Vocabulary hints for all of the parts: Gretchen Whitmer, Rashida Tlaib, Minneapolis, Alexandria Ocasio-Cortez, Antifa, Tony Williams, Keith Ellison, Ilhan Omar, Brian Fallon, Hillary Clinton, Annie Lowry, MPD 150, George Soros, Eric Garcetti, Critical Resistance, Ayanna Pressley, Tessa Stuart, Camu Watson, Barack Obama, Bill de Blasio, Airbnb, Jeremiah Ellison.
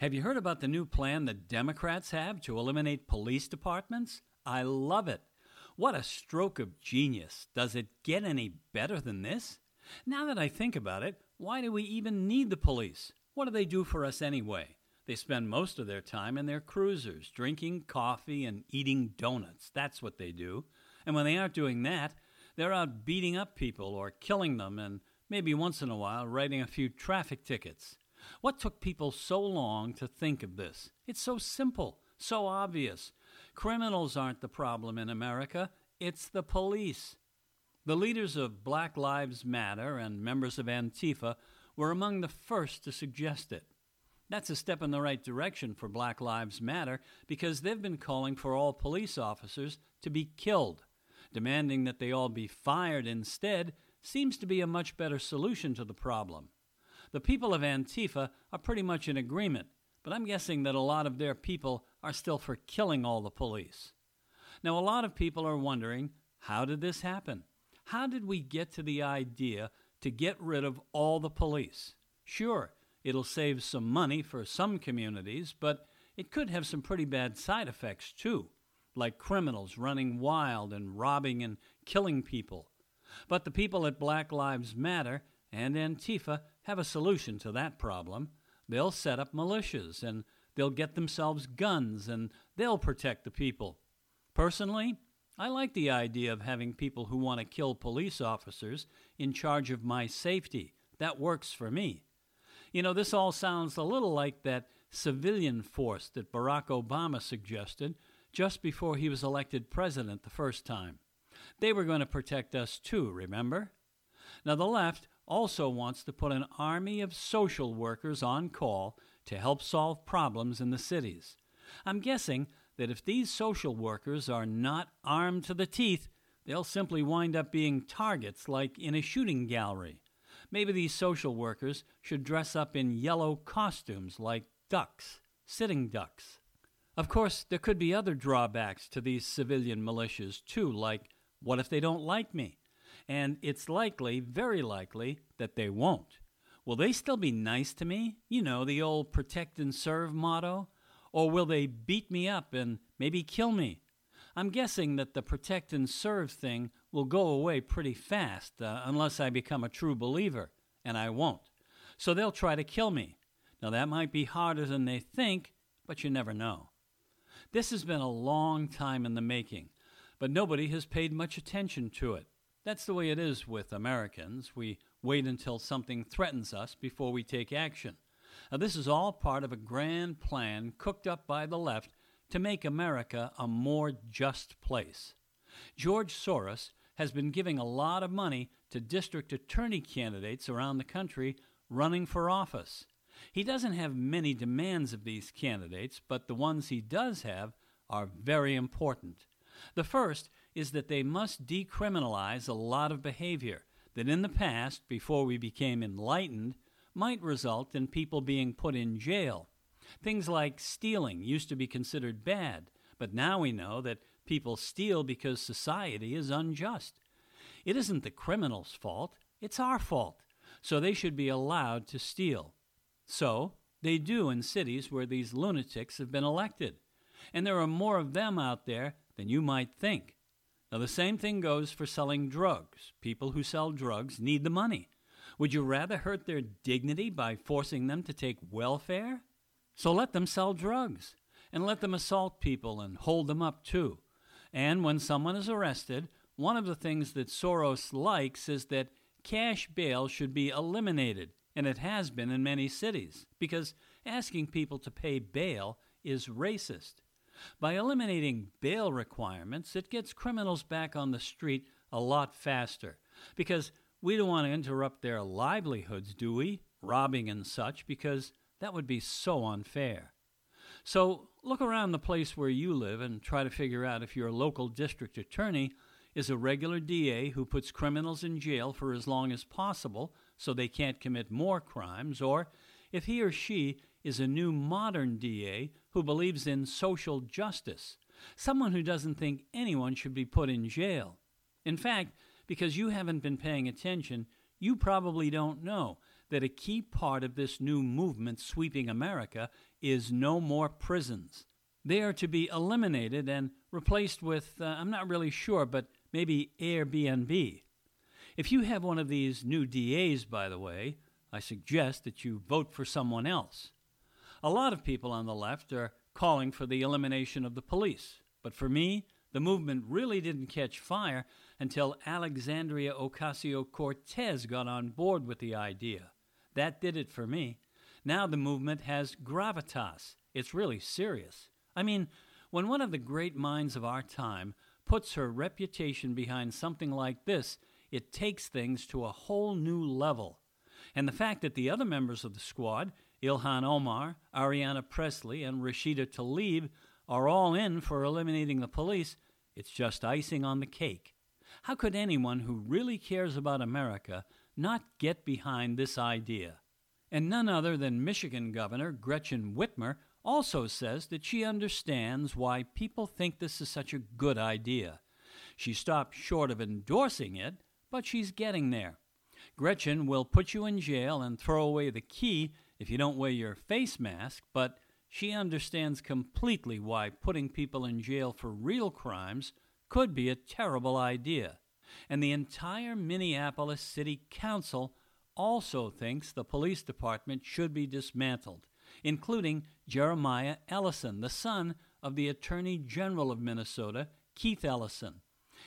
Have you heard about the new plan the Democrats have to eliminate police departments? I love it. What a stroke of genius. Does it get any better than this? Now that I think about it, why do we even need the police? What do they do for us anyway? They spend most of their time in their cruisers, drinking coffee and eating donuts. That's what they do. And when they aren't doing that, they're out beating up people or killing them and maybe once in a while writing a few traffic tickets. What took people so long to think of this? It's so simple, so obvious. Criminals aren't the problem in America. It's the police. The leaders of Black Lives Matter and members of Antifa were among the first to suggest it. That's a step in the right direction for Black Lives Matter because they've been calling for all police officers to be killed. Demanding that they all be fired instead seems to be a much better solution to the problem. The people of Antifa are pretty much in agreement, but I'm guessing that a lot of their people are still for killing all the police. Now, a lot of people are wondering, how did this happen? How did we get to the idea to get rid of all the police? Sure, it'll save some money for some communities, but it could have some pretty bad side effects, too, like criminals running wild and robbing and killing people. But the people at Black Lives Matter and Antifa have a solution to that problem. They'll set up militias, and they'll get themselves guns, and they'll protect the people. Personally, I like the idea of having people who want to kill police officers in charge of my safety. That works for me. You know, this all sounds a little like that civilian force that Barack Obama suggested just before he was elected president the first time. They were going to protect us too, remember? Now, the left also wants to put an army of social workers on call to help solve problems in the cities. I'm guessing that if these social workers are not armed to the teeth, they'll simply wind up being targets like in a shooting gallery. Maybe these social workers should dress up in yellow costumes like ducks, sitting ducks. Of course, there could be other drawbacks to these civilian militias too, like, what if they don't like me? And it's likely, very likely, that they won't. Will they still be nice to me? You know, the old protect and serve motto? Or will they beat me up and maybe kill me? I'm guessing that the protect and serve thing will go away pretty fast unless I become a true believer, and I won't. So they'll try to kill me. Now, that might be harder than they think, but you never know. This has been a long time in the making, but nobody has paid much attention to it. That's the way it is with Americans. We wait until something threatens us before we take action. Now, this is all part of a grand plan cooked up by the left to make America a more just place. George Soros has been giving a lot of money to district attorney candidates around the country running for office. He doesn't have many demands of these candidates, but the ones he does have are very important. The first is that they must decriminalize a lot of behavior that in the past, before we became enlightened, might result in people being put in jail. Things like stealing used to be considered bad, but now we know that people steal because society is unjust. It isn't the criminal's fault, it's our fault, so they should be allowed to steal. So they do in cities where these lunatics have been elected, and there are more of them out there than you might think. Now, the same thing goes for selling drugs. People who sell drugs need the money. Would you rather hurt their dignity by forcing them to take welfare? So let them sell drugs, and let them assault people and hold them up too. And when someone is arrested, one of the things that Soros likes is that cash bail should be eliminated, and it has been in many cities, because asking people to pay bail is racist. By eliminating bail requirements, it gets criminals back on the street a lot faster, because we don't want to interrupt their livelihoods, do we? Robbing and such, because that would be so unfair. So look around the place where you live and try to figure out if your local district attorney is a regular DA who puts criminals in jail for as long as possible so they can't commit more crimes, or if he or she is a new modern DA who believes in social justice, someone who doesn't think anyone should be put in jail. In fact, because you haven't been paying attention, you probably don't know that a key part of this new movement sweeping America is no more prisons. They are to be eliminated and replaced with, I'm not really sure, but maybe Airbnb. If you have one of these new DAs, by the way, I suggest that you vote for someone else. A lot of people on the left are calling for the elimination of the police, but for me, the movement really didn't catch fire until Alexandria Ocasio-Cortez got on board with the idea. That did it for me. Now the movement has gravitas. It's really serious. I mean, when one of the great minds of our time puts her reputation behind something like this, it takes things to a whole new level. And the fact that the other members of the squad, Ilhan Omar, Ayanna Pressley, and Rashida Tlaib, are all in for eliminating the police, it's just icing on the cake. How could anyone who really cares about America not get behind this idea? And none other than Michigan Governor Gretchen Whitmer also says that she understands why people think this is such a good idea. She stopped short of endorsing it, but she's getting there. Gretchen will put you in jail and throw away the key if you don't wear your face mask, but she understands completely why putting people in jail for real crimes could be a terrible idea. And the entire Minneapolis City Council also thinks the police department should be dismantled, including Jeremiah Ellison, the son of the Attorney General of Minnesota, Keith Ellison.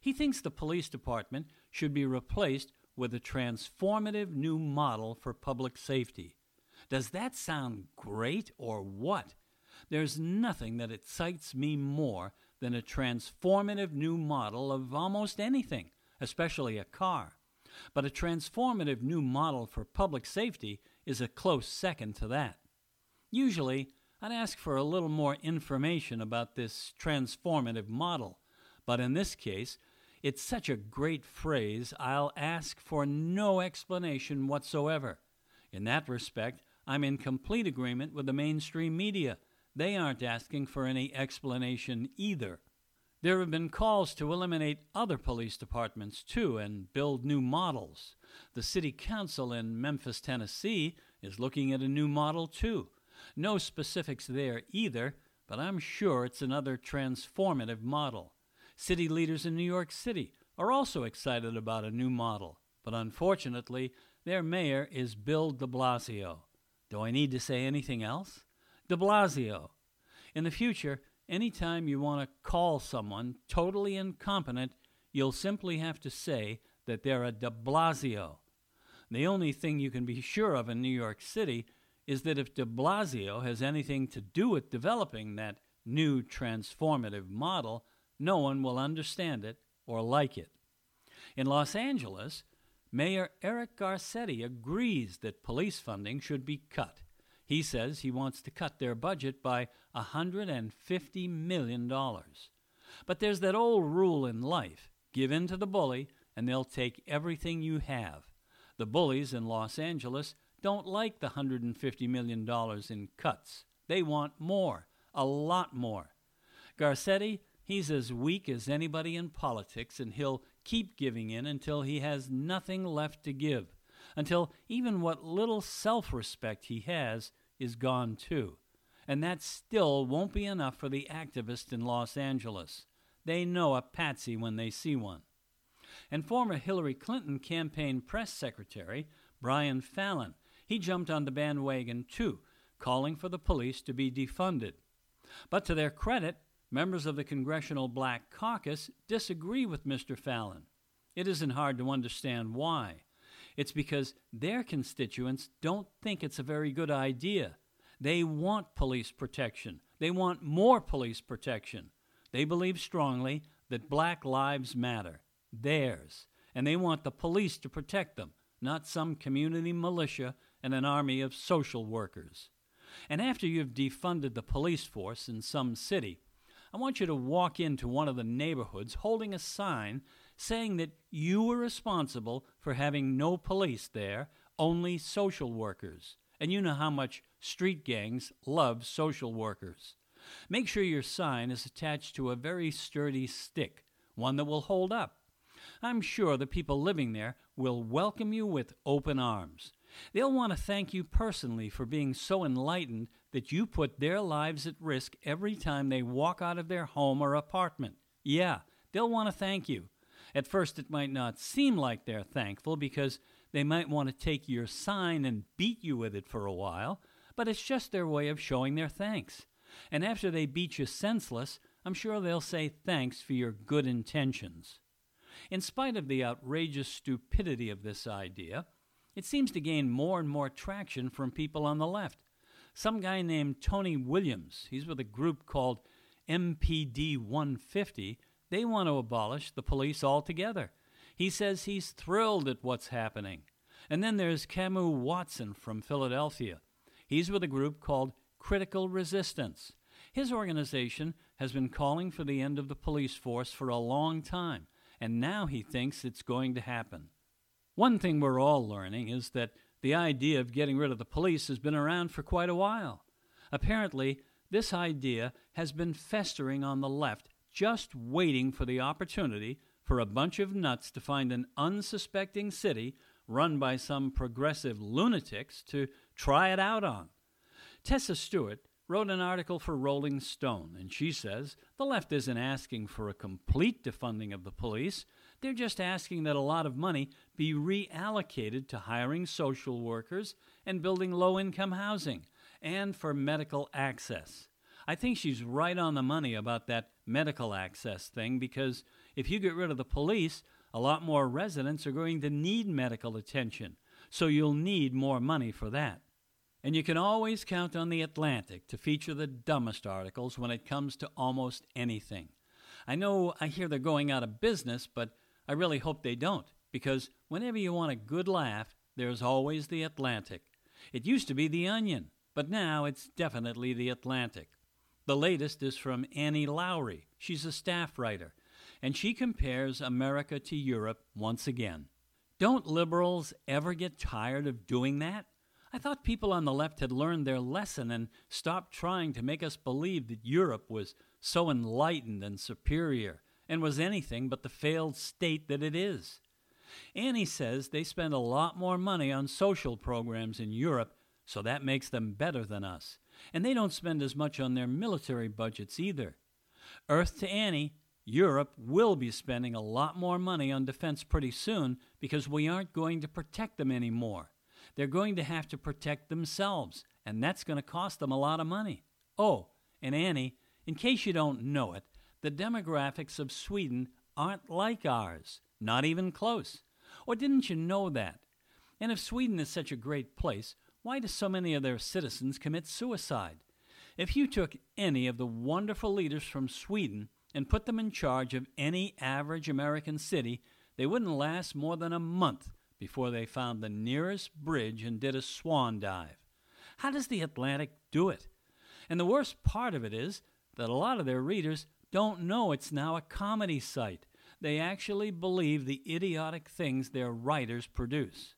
He thinks the police department should be replaced with a transformative new model for public safety. Does that sound great or what? There's nothing that excites me more than a transformative new model of almost anything, especially a car. But a transformative new model for public safety is a close second to that. Usually, I'd ask for a little more information about this transformative model, but in this case, it's such a great phrase, I'll ask for no explanation whatsoever. In that respect, I'm in complete agreement with the mainstream media. They aren't asking for any explanation either. There have been calls to eliminate other police departments, too, and build new models. The city council in Memphis, Tennessee, is looking at a new model, too. No specifics there either, but I'm sure it's another transformative model. City leaders in New York City are also excited about a new model, but unfortunately, their mayor is Bill de Blasio. Do I need to say anything else? De Blasio. In the future, anytime you want to call someone totally incompetent, you'll simply have to say that they're a de Blasio. The only thing you can be sure of in New York City is that if de Blasio has anything to do with developing that new transformative model, no one will understand it or like it. In Los Angeles, Mayor Eric Garcetti agrees that police funding should be cut. He says he wants to cut their budget by $150 million. But there's that old rule in life, give in to the bully and they'll take everything you have. The bullies in Los Angeles don't like the $150 million in cuts. They want more, a lot more. Garcetti, he's as weak as anybody in politics, and he'll keep giving in until he has nothing left to give, until even what little self-respect he has is gone too. And that still won't be enough for the activists in Los Angeles. They know a patsy when they see one. And former Hillary Clinton campaign press secretary Brian Fallon, he jumped on the bandwagon too, calling for the police to be defunded. But to their credit, members of the Congressional Black Caucus disagree with Mr. Fallon. It isn't hard to understand why. It's because their constituents don't think it's a very good idea. They want police protection. They want more police protection. They believe strongly that black lives matter, theirs, and they want the police to protect them, not some community militia and an army of social workers. And after you've defunded the police force in some city, I want you to walk into one of the neighborhoods holding a sign saying that you were responsible for having no police there, only social workers. And you know how much street gangs love social workers. Make sure your sign is attached to a very sturdy stick, one that will hold up. I'm sure the people living there will welcome you with open arms. They'll want to thank you personally for being so enlightened that you put their lives at risk every time they walk out of their home or apartment. Yeah, they'll want to thank you. At first, it might not seem like they're thankful because they might want to take your sign and beat you with it for a while, but it's just their way of showing their thanks. And after they beat you senseless, I'm sure they'll say thanks for your good intentions. In spite of the outrageous stupidity of this idea, it seems to gain more and more traction from people on the left. Some guy named Tony Williams, he's with a group called MPD 150, they want to abolish the police altogether. He says he's thrilled at what's happening. And then there's Camu Watson from Philadelphia. He's with a group called Critical Resistance. His organization has been calling for the end of the police force for a long time, and now he thinks it's going to happen. One thing we're all learning is that the idea of getting rid of the police has been around for quite a while. Apparently, this idea has been festering on the left, just waiting for the opportunity for a bunch of nuts to find an unsuspecting city run by some progressive lunatics to try it out on. Tessa Stuart wrote an article for Rolling Stone, and she says the left isn't asking for a complete defunding of the police. They're just asking that a lot of money be reallocated to hiring social workers and building low-income housing and for medical access. I think she's right on the money about that medical access thing, because if you get rid of the police, a lot more residents are going to need medical attention, so you'll need more money for that. And you can always count on The Atlantic to feature the dumbest articles when it comes to almost anything. I know I hear they're going out of business, but I really hope they don't, because whenever you want a good laugh, there's always The Atlantic. It used to be The Onion, but now it's definitely The Atlantic. The latest is from Annie Lowry. She's a staff writer, and she compares America to Europe once again. Don't liberals ever get tired of doing that? I thought people on the left had learned their lesson and stopped trying to make us believe that Europe was so enlightened and superior and was anything but the failed state that it is. Annie says they spend a lot more money on social programs in Europe, so that makes them better than us. And they don't spend as much on their military budgets either. Earth to Annie, Europe will be spending a lot more money on defense pretty soon because we aren't going to protect them anymore. They're going to have to protect themselves, and that's going to cost them a lot of money. Oh, and Annie, in case you don't know it, the demographics of Sweden aren't like ours, not even close. Or didn't you know that? And if Sweden is such a great place, why do so many of their citizens commit suicide? If you took any of the wonderful leaders from Sweden and put them in charge of any average American city, they wouldn't last more than a month before they found the nearest bridge and did a swan dive. How does The Atlantic do it? And the worst part of it is that a lot of their readers don't know it's now a comedy site. They actually believe the idiotic things their writers produce.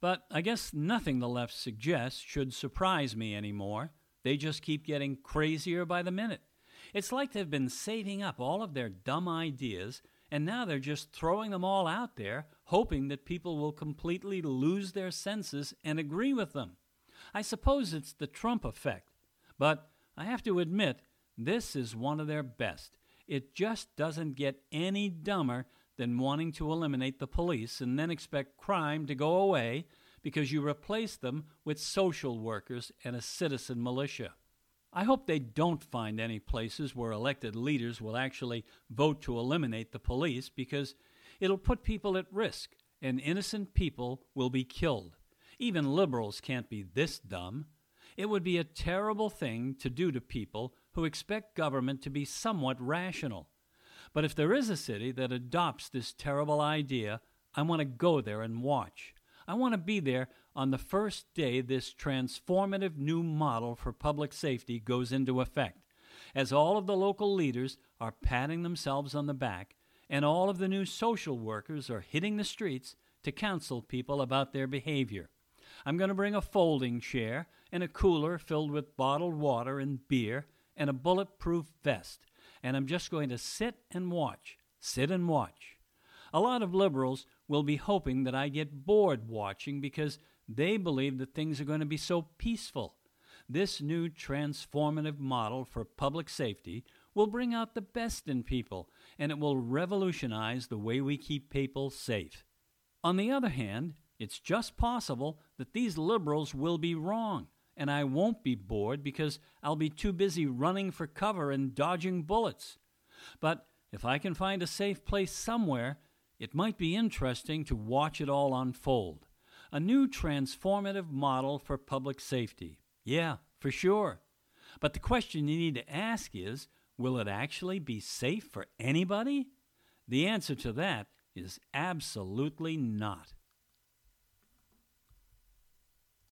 But I guess nothing the left suggests should surprise me anymore. They just keep getting crazier by the minute. It's like they've been saving up all of their dumb ideas, and now they're just throwing them all out there, hoping that people will completely lose their senses and agree with them. I suppose it's the Trump effect, but I have to admit, this is one of their best. It just doesn't get any dumber than wanting to eliminate the police and then expect crime to go away because you replace them with social workers and a citizen militia. I hope they don't find any places where elected leaders will actually vote to eliminate the police, because it'll put people at risk, and innocent people will be killed. Even liberals can't be this dumb. It would be a terrible thing to do to people who expect government to be somewhat rational. But if there is a city that adopts this terrible idea, I want to go there and watch. I want to be there on the first day this transformative new model for public safety goes into effect, as all of the local leaders are patting themselves on the back and all of the new social workers are hitting the streets to counsel people about their behavior. I'm going to bring a folding chair and a cooler filled with bottled water and beer and a bulletproof vest, and I'm just going to sit and watch. A lot of liberals will be hoping that I get bored watching because They believe that things are going to be so peaceful. This new transformative model for public safety will bring out the best in people, and it will revolutionize the way we keep people safe. On the other hand, it's just possible that these liberals will be wrong, and I won't be bored because I'll be too busy running for cover and dodging bullets. But if I can find a safe place somewhere, it might be interesting to watch it all unfold. A new transformative model for public safety. Yeah, for sure. But the question you need to ask is, will it actually be safe for anybody? The answer to that is absolutely not.